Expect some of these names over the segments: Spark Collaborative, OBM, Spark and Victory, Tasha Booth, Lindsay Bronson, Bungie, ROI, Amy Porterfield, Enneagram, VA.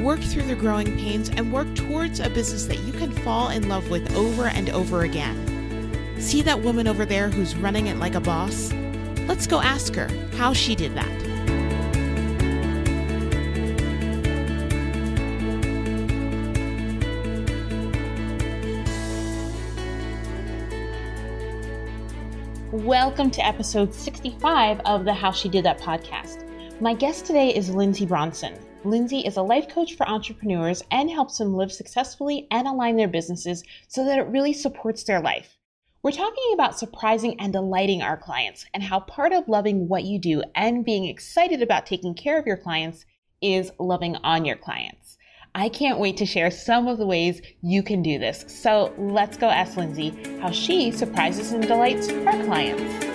work through the growing pains, and work towards a business that you can fall in love with over and over again. See that woman over there who's running it like a boss? Let's go ask her how she did that. Welcome to episode 65 of the How She Did That podcast. My guest today is Lindsay Bronson. Lindsay is a life coach for entrepreneurs and helps them live successfully and align their businesses so that it really supports their life. We're talking about surprising and delighting our clients and how part of loving what you do and being excited about taking care of your clients is loving on your clients. I can't wait to share some of the ways you can do this. So let's go ask Lindsay how she surprises and delights her clients.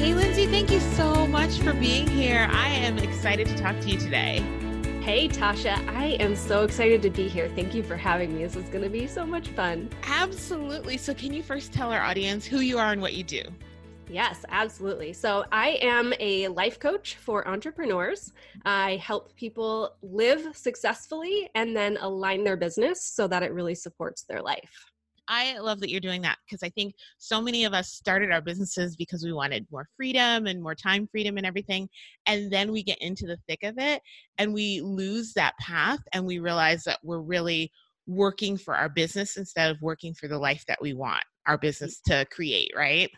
Hey Lindsay, thank you so much for being here. I am excited to talk to you today. Hey, Tasha, I am so excited to be here. Thank you for having me. This is going to be so much fun. Absolutely. So can you first tell our audience who you are and what you do? Yes, absolutely. So I am a life coach for entrepreneurs. I help people live successfully and then align their business so that it really supports their life. I love that you're doing that because I think so many of us started our businesses because we wanted more freedom and more time freedom and everything. And then we get into the thick of it and we lose that path and we realize that we're really working for our business instead of working for the life that we want our business to create, right?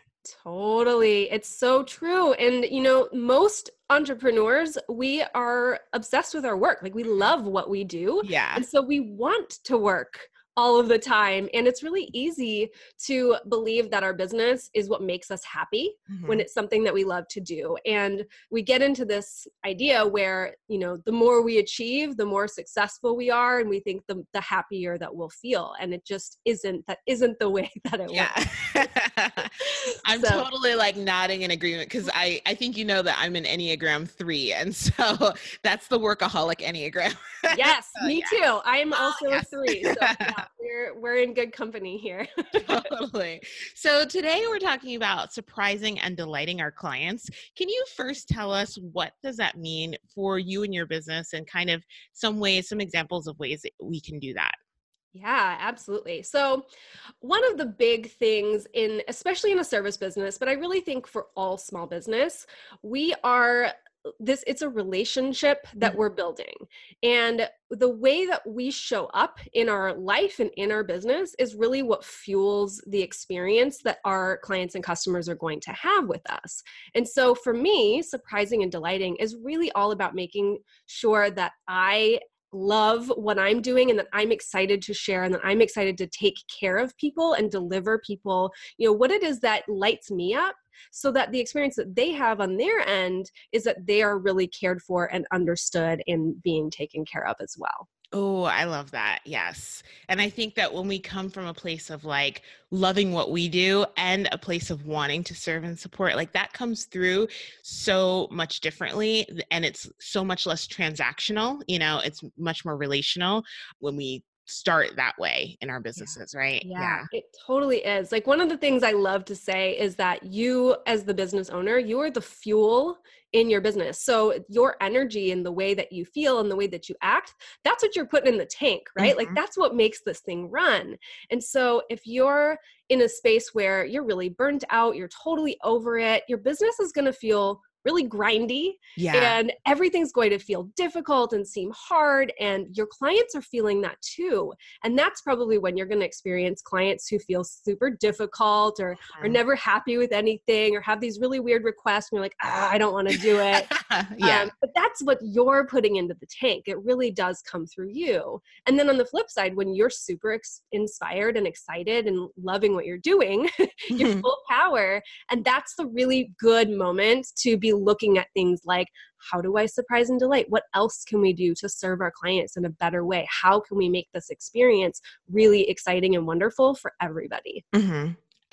Totally. It's so true. And you know, most entrepreneurs, we are obsessed with our work. Like we love what we do. Yeah. And so we want to work all of the time. And it's really easy to believe that our business is what makes us happy when it's something that we love to do. And we get into this idea where, you know, the more we achieve, the more successful we are. And we think the happier that we'll feel. And it just isn't, that isn't the way that it works. I'm totally like nodding in agreement because I think you know that I'm an Enneagram 3. And so that's the workaholic Enneagram. Yes, so, me too. I'm also a 3. So yeah. We're in good company here. Totally. So today we're talking about surprising and delighting our clients. Can you first tell us what does that mean for you and your business and kind of some ways, some examples of ways that we can do that? Yeah, absolutely. So one of the big things in, especially in a service business, but I really think for all small business, we are it's a relationship that we're building. And the way that we show up in our life and in our business is really what fuels the experience that our clients and customers are going to have with us. And so for me, surprising and delighting is really all about making sure that I love what I'm doing and that I'm excited to share and that I'm excited to take care of people and deliver people, you know, what it is that lights me up so that the experience that they have on their end is that they are really cared for and understood and being taken care of as well. Oh, I love that. Yes. And I think that when we come from a place of like loving what we do and a place of wanting to serve and support, like that comes through so much differently and it's so much less transactional, you know, it's much more relational when we start that way in our businesses, right? Yeah, it totally is. Like one of the things I love to say is that you as the business owner, you are the fuel in your business. So your energy and the way that you feel and the way that you act, that's what you're putting in the tank, right? Mm-hmm. Like that's what makes this thing run. And so if you're in a space where you're really burnt out, you're totally over it, your business is going to feel really grindy, and everything's going to feel difficult and seem hard, and your clients are feeling that too. And that's probably when you're going to experience clients who feel super difficult or are never happy with anything or have these really weird requests, and you're like, I don't want to do it. But that's what you're putting into the tank. It really does come through you. And then on the flip side, when you're super inspired and excited and loving what you're doing, you're full power. And that's the really good moment to be looking at things like, how do I surprise and delight? What else can we do to serve our clients in a better way? How can we make this experience really exciting and wonderful for everybody?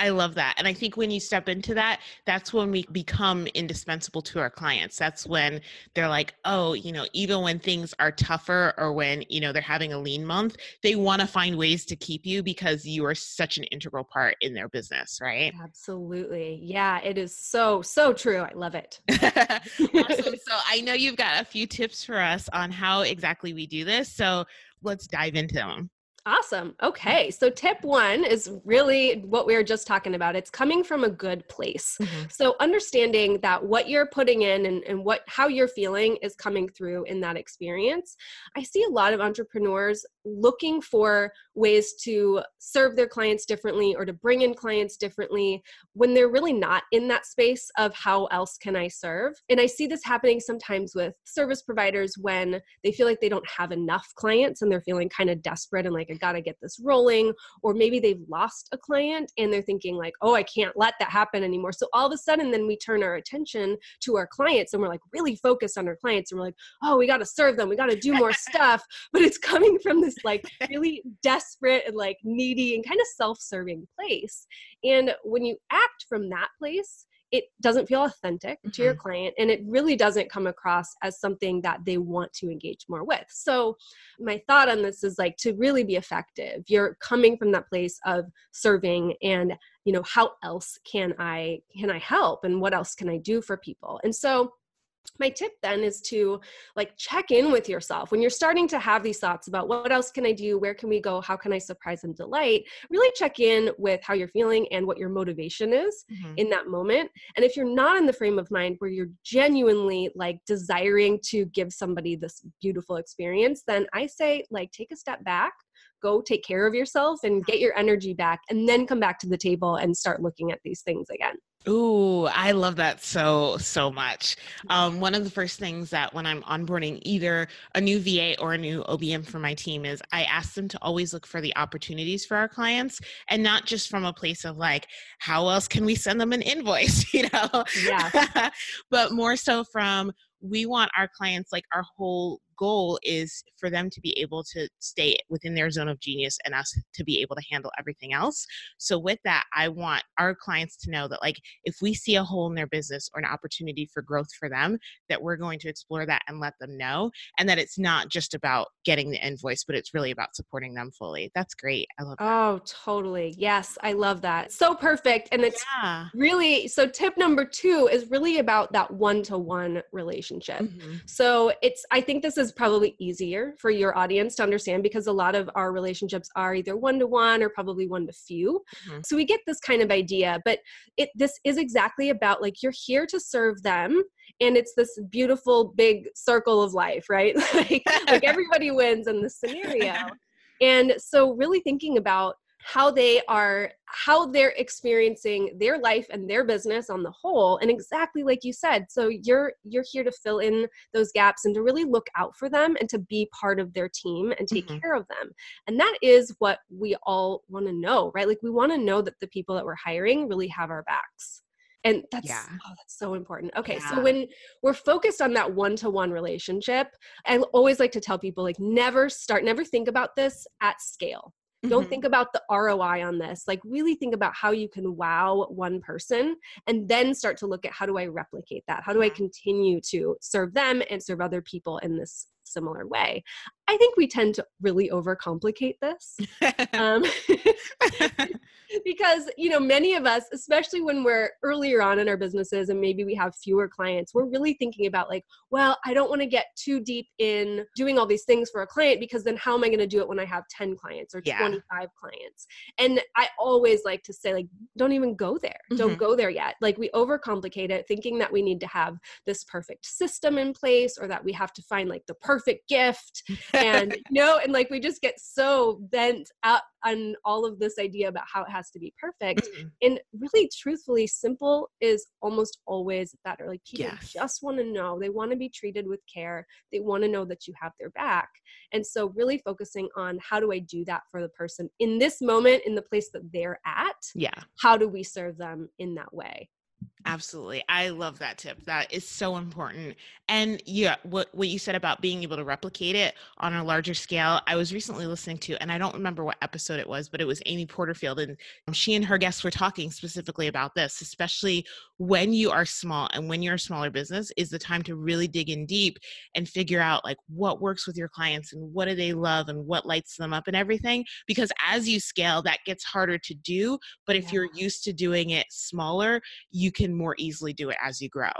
I love that. And I think when you step into that, that's when we become indispensable to our clients. That's when they're like, oh, you know, even when things are tougher or when, you know, they're having a lean month, they want to find ways to keep you because you are such an integral part in their business, right? Absolutely. Yeah, it is so, so true. I love it. Awesome. So I know you've got a few tips for us on how exactly we do this. So let's dive into them. Awesome. Okay. So tip one is really what we were just talking about. It's coming from a good place. So understanding that what you're putting in and what, how you're feeling is coming through in that experience. I see a lot of entrepreneurs looking for ways to serve their clients differently or to bring in clients differently when they're really not in that space of how else can I serve? And I see this happening sometimes with service providers when they feel like they don't have enough clients and they're feeling kind of desperate and like, I got to get this rolling, or maybe they've lost a client and they're thinking like, oh, I can't let that happen anymore. So all of a sudden, then we turn our attention to our clients and we're like really focused on our clients and we're like, oh, we got to serve them. We got to do more stuff. But it's coming from this like really desperate and like needy and kind of self-serving place. And when you act from that place, it doesn't feel authentic to your client, and it really doesn't come across as something that they want to engage more with. So my thought on this is like, to really be effective, you're coming from that place of serving and, you know, how else can I help and what else can I do for people? And so my tip then is to like check in with yourself when you're starting to have these thoughts about what else can I do? Where can we go? How can I surprise and delight? Really check in with how you're feeling and what your motivation is in that moment. And if you're not in the frame of mind where you're genuinely like desiring to give somebody this beautiful experience, then I say like, take a step back, go take care of yourself and get your energy back, and then come back to the table and start looking at these things again. Ooh, I love that so, so much. One of the first things that when I'm onboarding either a new VA or a new OBM for my team is I ask them to always look for the opportunities for our clients, and not just from a place of like, how else can we send them an invoice, you know? But more so from, we want our clients, like our whole goal is for them to be able to stay within their zone of genius and us to be able to handle everything else. So with that, I want our clients to know that like, if we see a hole in their business or an opportunity for growth for them, that we're going to explore that and let them know. And that it's not just about getting the invoice, but it's really about supporting them fully. That's great. I love that. Oh, totally. Yes. I love that. So perfect. And it's really, so tip number two is really about that one-to-one relationship. So it's, I think this is probably easier for your audience to understand because a lot of our relationships are either one-to-one or probably one-to-few. So we get this kind of idea, but this is exactly about like, you're here to serve them. And it's this beautiful big circle of life, right? like everybody wins in this scenario. And so really thinking about how they're experiencing their life and their business on the whole. And exactly like you said, so you're here to fill in those gaps and to really look out for them and to be part of their team and take care of them. And that is what we all want to know, right? Like we want to know that the people that we're hiring really have our backs. And that's, that's so important. Okay. Yeah. So when we're focused on that one-to-one relationship, I always like to tell people like, never think about this at scale. Don't think about the ROI on this. Like really think about how you can wow one person and then start to look at how do I replicate that? How do I continue to serve them and serve other people in this similar way? I think we tend to really overcomplicate this because because, you know, many of us, especially when we're earlier on in our businesses and maybe we have fewer clients, we're really thinking about like, well, I don't want to get too deep in doing all these things for a client because then how am I going to do it when I have 10 clients or 25 clients? And I always like to say, like, don't even go there. Mm-hmm. Don't go there yet. Like, we overcomplicate it thinking that we need to have this perfect system in place or that we have to find like the perfect gift. And, you know, and like, we just get so bent up on all of this idea about how it has to be perfect. Mm-hmm. And really, truthfully, simple is almost always better. Like, people just want to know, they want to be treated with care. They want to know that you have their back. And so really focusing on how do I do that for the person in this moment, in the place that they're at? Yeah. How do we serve them in that way? Absolutely. I love that tip. That is so important. And yeah, what you said about being able to replicate it on a larger scale, I was recently listening to, and I don't remember what episode it was, but it was Amy Porterfield, and she and her guests were talking specifically about this, especially when you are small and when you're a smaller business is the time to really dig in deep and figure out like what works with your clients and what do they love and what lights them up and everything. Because as you scale, that gets harder to do. But if you're used to doing it smaller, you can more easily do it as you grow.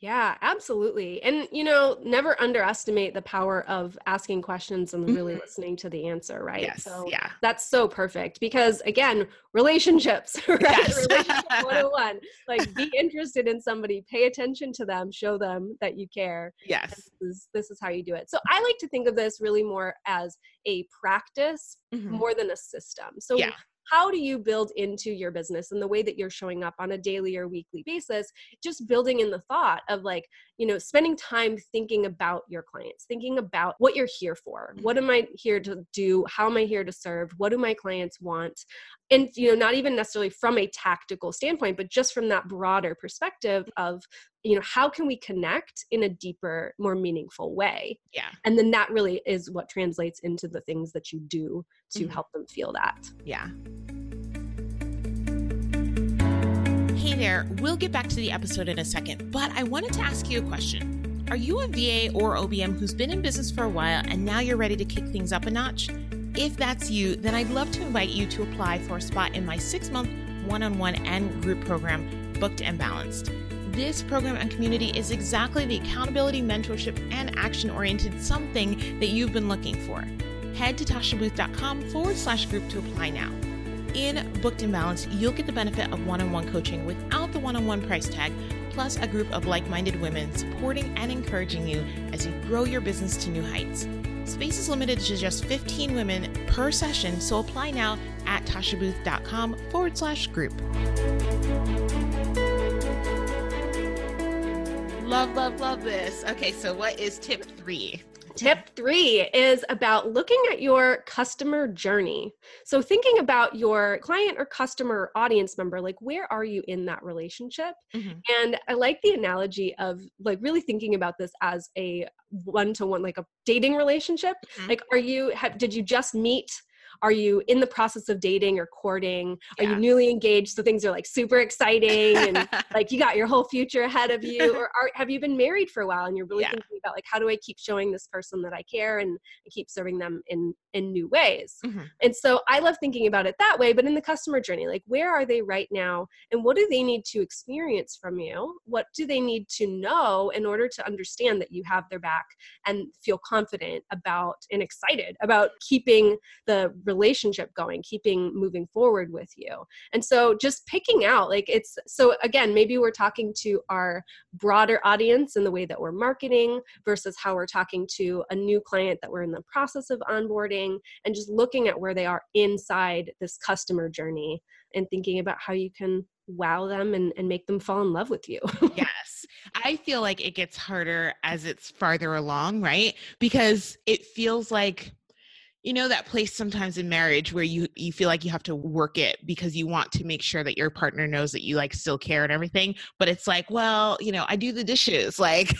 Yeah, absolutely. And, you know, never underestimate the power of asking questions and really listening to the answer, right? Yes, so that's so perfect because, again, relationships, right? Yes. Relationship 101. Like, be interested in somebody, pay attention to them, show them that you care. Yes. This is how you do it. So I like to think of this really more as a practice more than a system. So how do you build into your business and the way that you're showing up on a daily or weekly basis, just building in the thought of like, you know, spending time thinking about your clients, thinking about what you're here for. What am I here to do? How am I here to serve? What do my clients want? And, you know, not even necessarily from a tactical standpoint, but just from that broader perspective of, you know, how can we connect in a deeper, more meaningful way? Yeah. And then that really is what translates into the things that you do to help them feel that. Yeah. Hey there, we'll get back to the episode in a second, but I wanted to ask you a question. Are you a VA or OBM who's been in business for a while and now you're ready to kick things up a notch? If that's you, then I'd love to invite you to apply for a spot in my 6-month one-on-one and group program, Booked and Balanced. This program and community is exactly the accountability, mentorship, and action-oriented something that you've been looking for. Head to tashabooth.com/group to apply now. In Booked and Balanced, you'll get the benefit of one-on-one coaching without the one-on-one price tag, plus a group of like-minded women supporting and encouraging you as you grow your business to new heights. Space is limited to just 15 women per session, so apply now at tashabooth.com/group. Love, love, love this. Okay, so what is tip 3? Tip 3 is about looking at your customer journey. So thinking about your client or customer or audience member, like, where are you in that relationship? And I like the analogy of like really thinking about this as a one-to-one, like a dating relationship. Like, did you just meet? Are you in the process of dating or courting? Are you newly engaged? So things are like super exciting and like you got your whole future ahead of you. Or have you been married for a while and you're really thinking about like, how do I keep showing this person that I care and keep serving them in new ways? And so I love thinking about it that way, but in the customer journey, like, where are they right now and what do they need to experience from you? What do they need to know in order to understand that you have their back and feel confident about and excited about keeping the relationship going, keeping moving forward with you? And so just picking out, like, it's, so again, maybe we're talking to our broader audience in the way that we're marketing versus how we're talking to a new client that we're in the process of onboarding, and just looking at where they are inside this customer journey and thinking about how you can wow them and make them fall in love with you. Yes. I feel like it gets harder as it's farther along, right? Because it feels like, you know, that place sometimes in marriage where you feel like you have to work it because you want to make sure that your partner knows that you like still care and everything. But it's like, well, you know, I do the dishes. Like,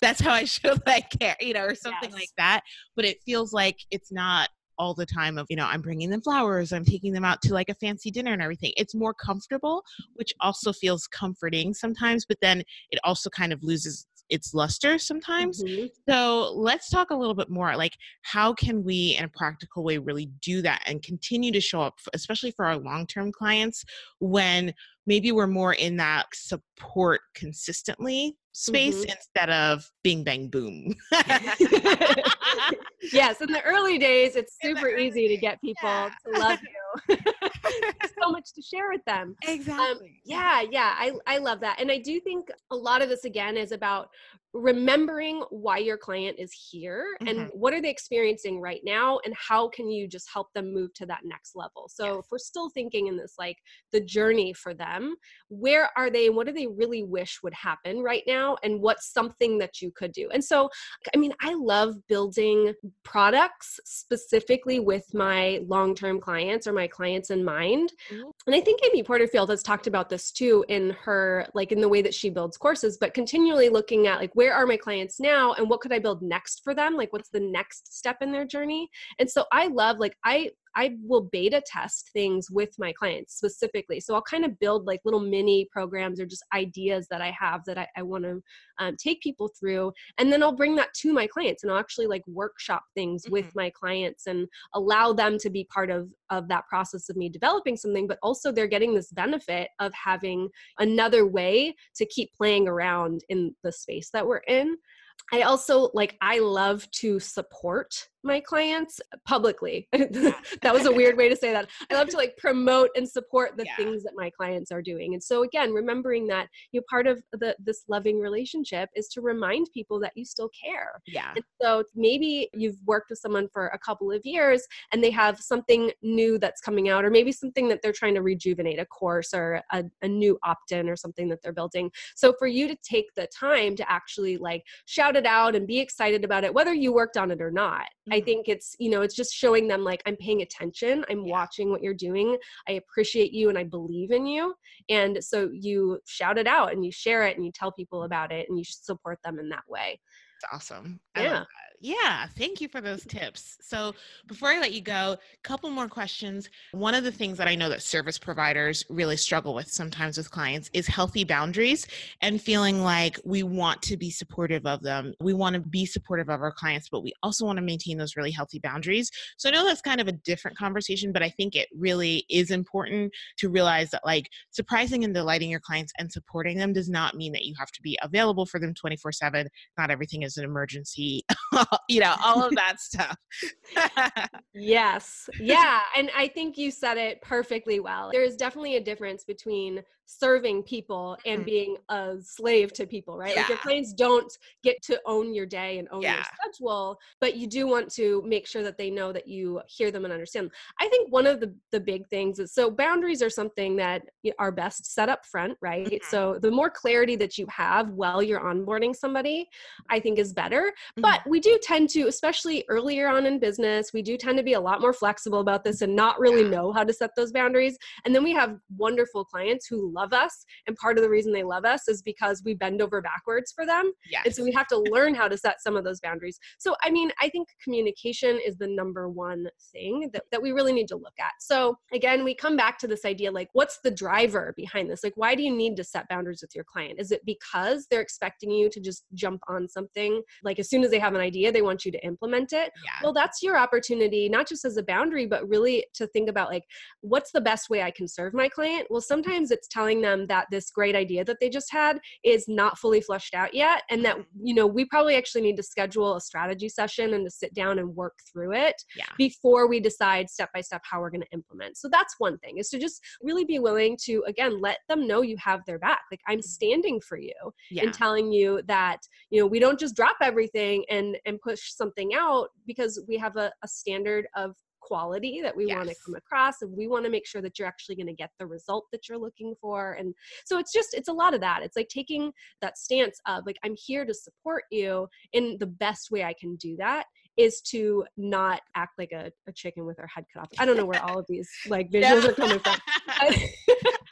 that's how I show that I care, you know, or something like that. But it feels like it's not all the time of, you know, I'm bringing them flowers, I'm taking them out to like a fancy dinner and everything. It's more comfortable, which also feels comforting sometimes, but then it also kind of loses its luster sometimes. Mm-hmm. So let's talk a little bit more, like, how can we in a practical way really do that and continue to show up, especially for our long-term clients, when maybe we're more in that support consistently space mm-hmm. instead of bing, bang, boom. Yes. In the early days, it's super easy to get people to love you. There's so much to share with them. Exactly. I love that. And I do think a lot of this, again, is about remembering why your client is here mm-hmm. and what are they experiencing right now, and how can you just help them move to that next level. So if we're still thinking in this, like, the journey for them, where are they and what do they really wish would happen right now, and what's something that you could do? And so, I mean, I love building products specifically with my long-term clients or my clients in mind. Mm-hmm. And I think Amy Porterfield has talked about this too in her, like, in the way that she builds courses, but continually looking at, like, where are my clients now and what could I build next for them? Like, what's the next step in their journey? And so I love, like, I will beta test things with my clients specifically. So I'll kind of build, like, little mini programs or just ideas that I have that I want to take people through. And then I'll bring that to my clients, and I'll actually, like, workshop things mm-hmm. with my clients and allow them to be part of that process of me developing something, but also they're getting this benefit of having another way to keep playing around in the space that we're in. I also, like, I love to support my clients publicly. That was a weird way to say that. I love to, like, promote and support the things that my clients are doing. And so, again, remembering that, you know, part of this loving relationship is to remind people that you still care. Yeah. And so maybe you've worked with someone for a couple of years and they have something new that's coming out, or maybe something that they're trying to rejuvenate, a course or a new opt-in or something that they're building. So for you to take the time to actually, like, shout it out and be excited about it, whether you worked on it or not. I think it's, you know, it's just showing them, like, I'm paying attention, I'm watching what you're doing, I appreciate you, and I believe in you. And so you shout it out and you share it and you tell people about it and you support them in that way. It's awesome. I love that. Yeah. Thank you for those tips. So before I let you go, a couple more questions. One of the things that I know that service providers really struggle with sometimes with clients is healthy boundaries and feeling like we want to be supportive of them. We want to be supportive of our clients, but we also want to maintain those really healthy boundaries. So I know that's kind of a different conversation, but I think it really is important to realize that, like, surprising and delighting your clients and supporting them does not mean that you have to be available for them 24/7. Not everything is an emergency, you know, all of that stuff. Yes. Yeah. And I think you said it perfectly well. There's definitely a difference between serving people and being a slave to people, right? Yeah. Like, your clients don't get to own your day and own your schedule, but you do want to make sure that they know that you hear them and understand them. I think one of the big things is, so boundaries are something that are best set up front, right? Mm-hmm. So the more clarity that you have while you're onboarding somebody, I think is better. Mm-hmm. But we do tend to, especially earlier on in business, we do tend to be a lot more flexible about this and not really know how to set those boundaries. And then we have wonderful clients who love us. And part of the reason they love us is because we bend over backwards for them. Yes. And so we have to learn how to set some of those boundaries. So, I mean, I think communication is the number one thing that we really need to look at. So again, we come back to this idea, like, what's the driver behind this? Like, why do you need to set boundaries with your client? Is it because they're expecting you to just jump on something? Like, as soon as they have an idea, they want you to implement it. Yeah. Well, that's your opportunity, not just as a boundary, but really to think about, like, what's the best way I can serve my client? Well, sometimes it's telling them that this great idea that they just had is not fully fleshed out yet. And that, you know, we probably actually need to schedule a strategy session and to sit down and work through it before we decide step by step how we're going to implement. So that's one thing, is to just really be willing to, again, let them know you have their back. Like, I'm standing for you and telling you that, you know, we don't just drop everything and push something out, because we have a standard of quality that we want to come across, and we want to make sure that you're actually going to get the result that you're looking for. And so it's just, it's a lot of that. It's like taking that stance of, like, I'm here to support you, in the best way I can do that is to not act like a chicken with our head cut off. I don't know where all of these, like, visuals are coming from.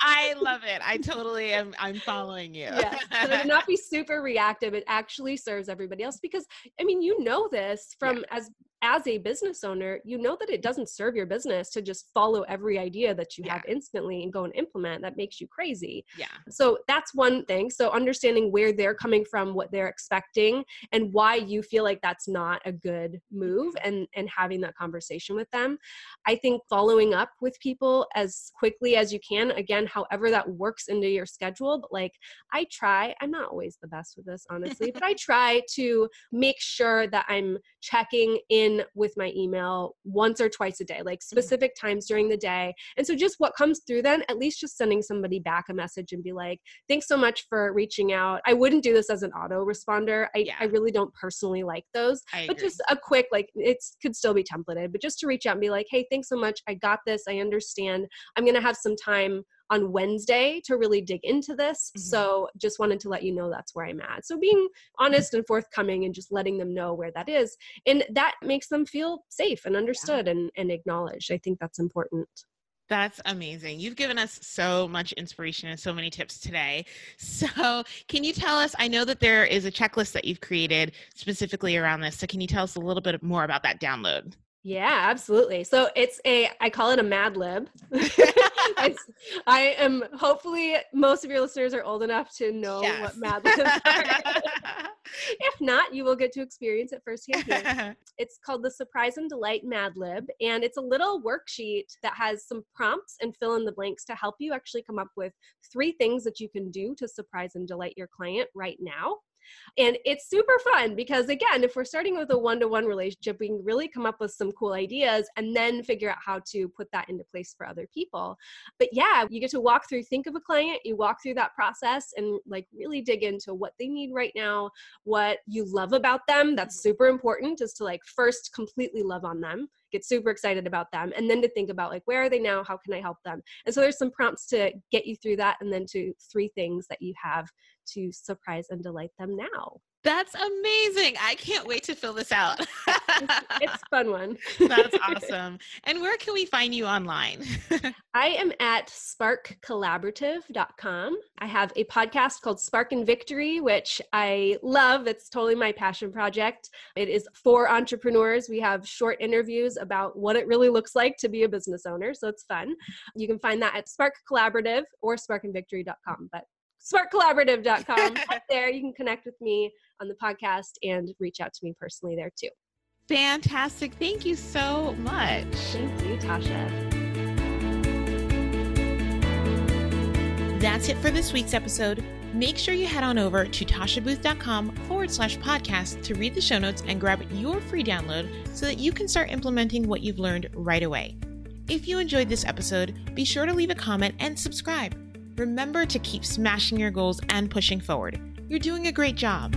I love it. I totally am. I'm following you. Yes. So to not be super reactive, it actually serves everybody else, because, I mean, you know this from as as a business owner, you know that it doesn't serve your business to just follow every idea that you have instantly and go and implement. That makes you crazy. Yeah. So that's one thing. So understanding where they're coming from, what they're expecting, and why you feel like that's not a good move, and having that conversation with them. I think following up with people as quickly as you can, again, however that works into your schedule. But like, I try, I'm not always the best with this, honestly, but I try to make sure that I'm checking in with my email once or twice a day, like specific times during the day. And so just what comes through then, at least just sending somebody back a message and be like, thanks so much for reaching out. I wouldn't do this as an autoresponder. I really don't personally like those, but just a quick, like, it could still be templated, but just to reach out and be like, hey, thanks so much. I got this. I understand. I'm going to have some time on Wednesday to really dig into this. Mm-hmm. So just wanted to let you know that's where I'm at. So being honest and forthcoming and just letting them know where that is. And that makes them feel safe and understood and acknowledged. I think that's important. That's amazing. You've given us so much inspiration and so many tips today. So can you tell us, I know that there is a checklist that you've created specifically around this. So can you tell us a little bit more about that download? Yeah, absolutely. So it's I call it a Mad Lib. I am, hopefully most of your listeners are old enough to know what Mad Libs are. If not, you will get to experience it firsthand. It's called the Surprise and Delight Mad Lib. And it's a little worksheet that has some prompts and fill in the blanks to help you actually come up with 3 things that you can do to surprise and delight your client right now. And it's super fun because, again, if we're starting with a one-to-one relationship, we can really come up with some cool ideas and then figure out how to put that into place for other people. But yeah, you get to walk through, think of a client, you walk through that process and like really dig into what they need right now, what you love about them. That's super important, is to like first completely love on them, get super excited about them, and then to think about like, where are they now? How can I help them? And so there's some prompts to get you through that, and then to 3 things that you have to surprise and delight them now. That's amazing. I can't wait to fill this out. It's a fun one. That's awesome. And where can we find you online? I am at sparkcollaborative.com. I have a podcast called Spark and Victory, which I love. It's totally my passion project. It is for entrepreneurs. We have short interviews about what it really looks like to be a business owner. So it's fun. You can find that at Spark Collaborative or sparkandvictory.com. But sparkcollaborative.com. Up there, you can connect with me on the podcast and reach out to me personally there too. Fantastic. Thank you so much. Thank you, Tasha. That's it for this week's episode. Make sure you head on over to tashabooth.com/podcast to read the show notes and grab your free download so that you can start implementing what you've learned right away. If you enjoyed this episode, be sure to leave a comment and subscribe. Remember to keep smashing your goals and pushing forward. You're doing a great job.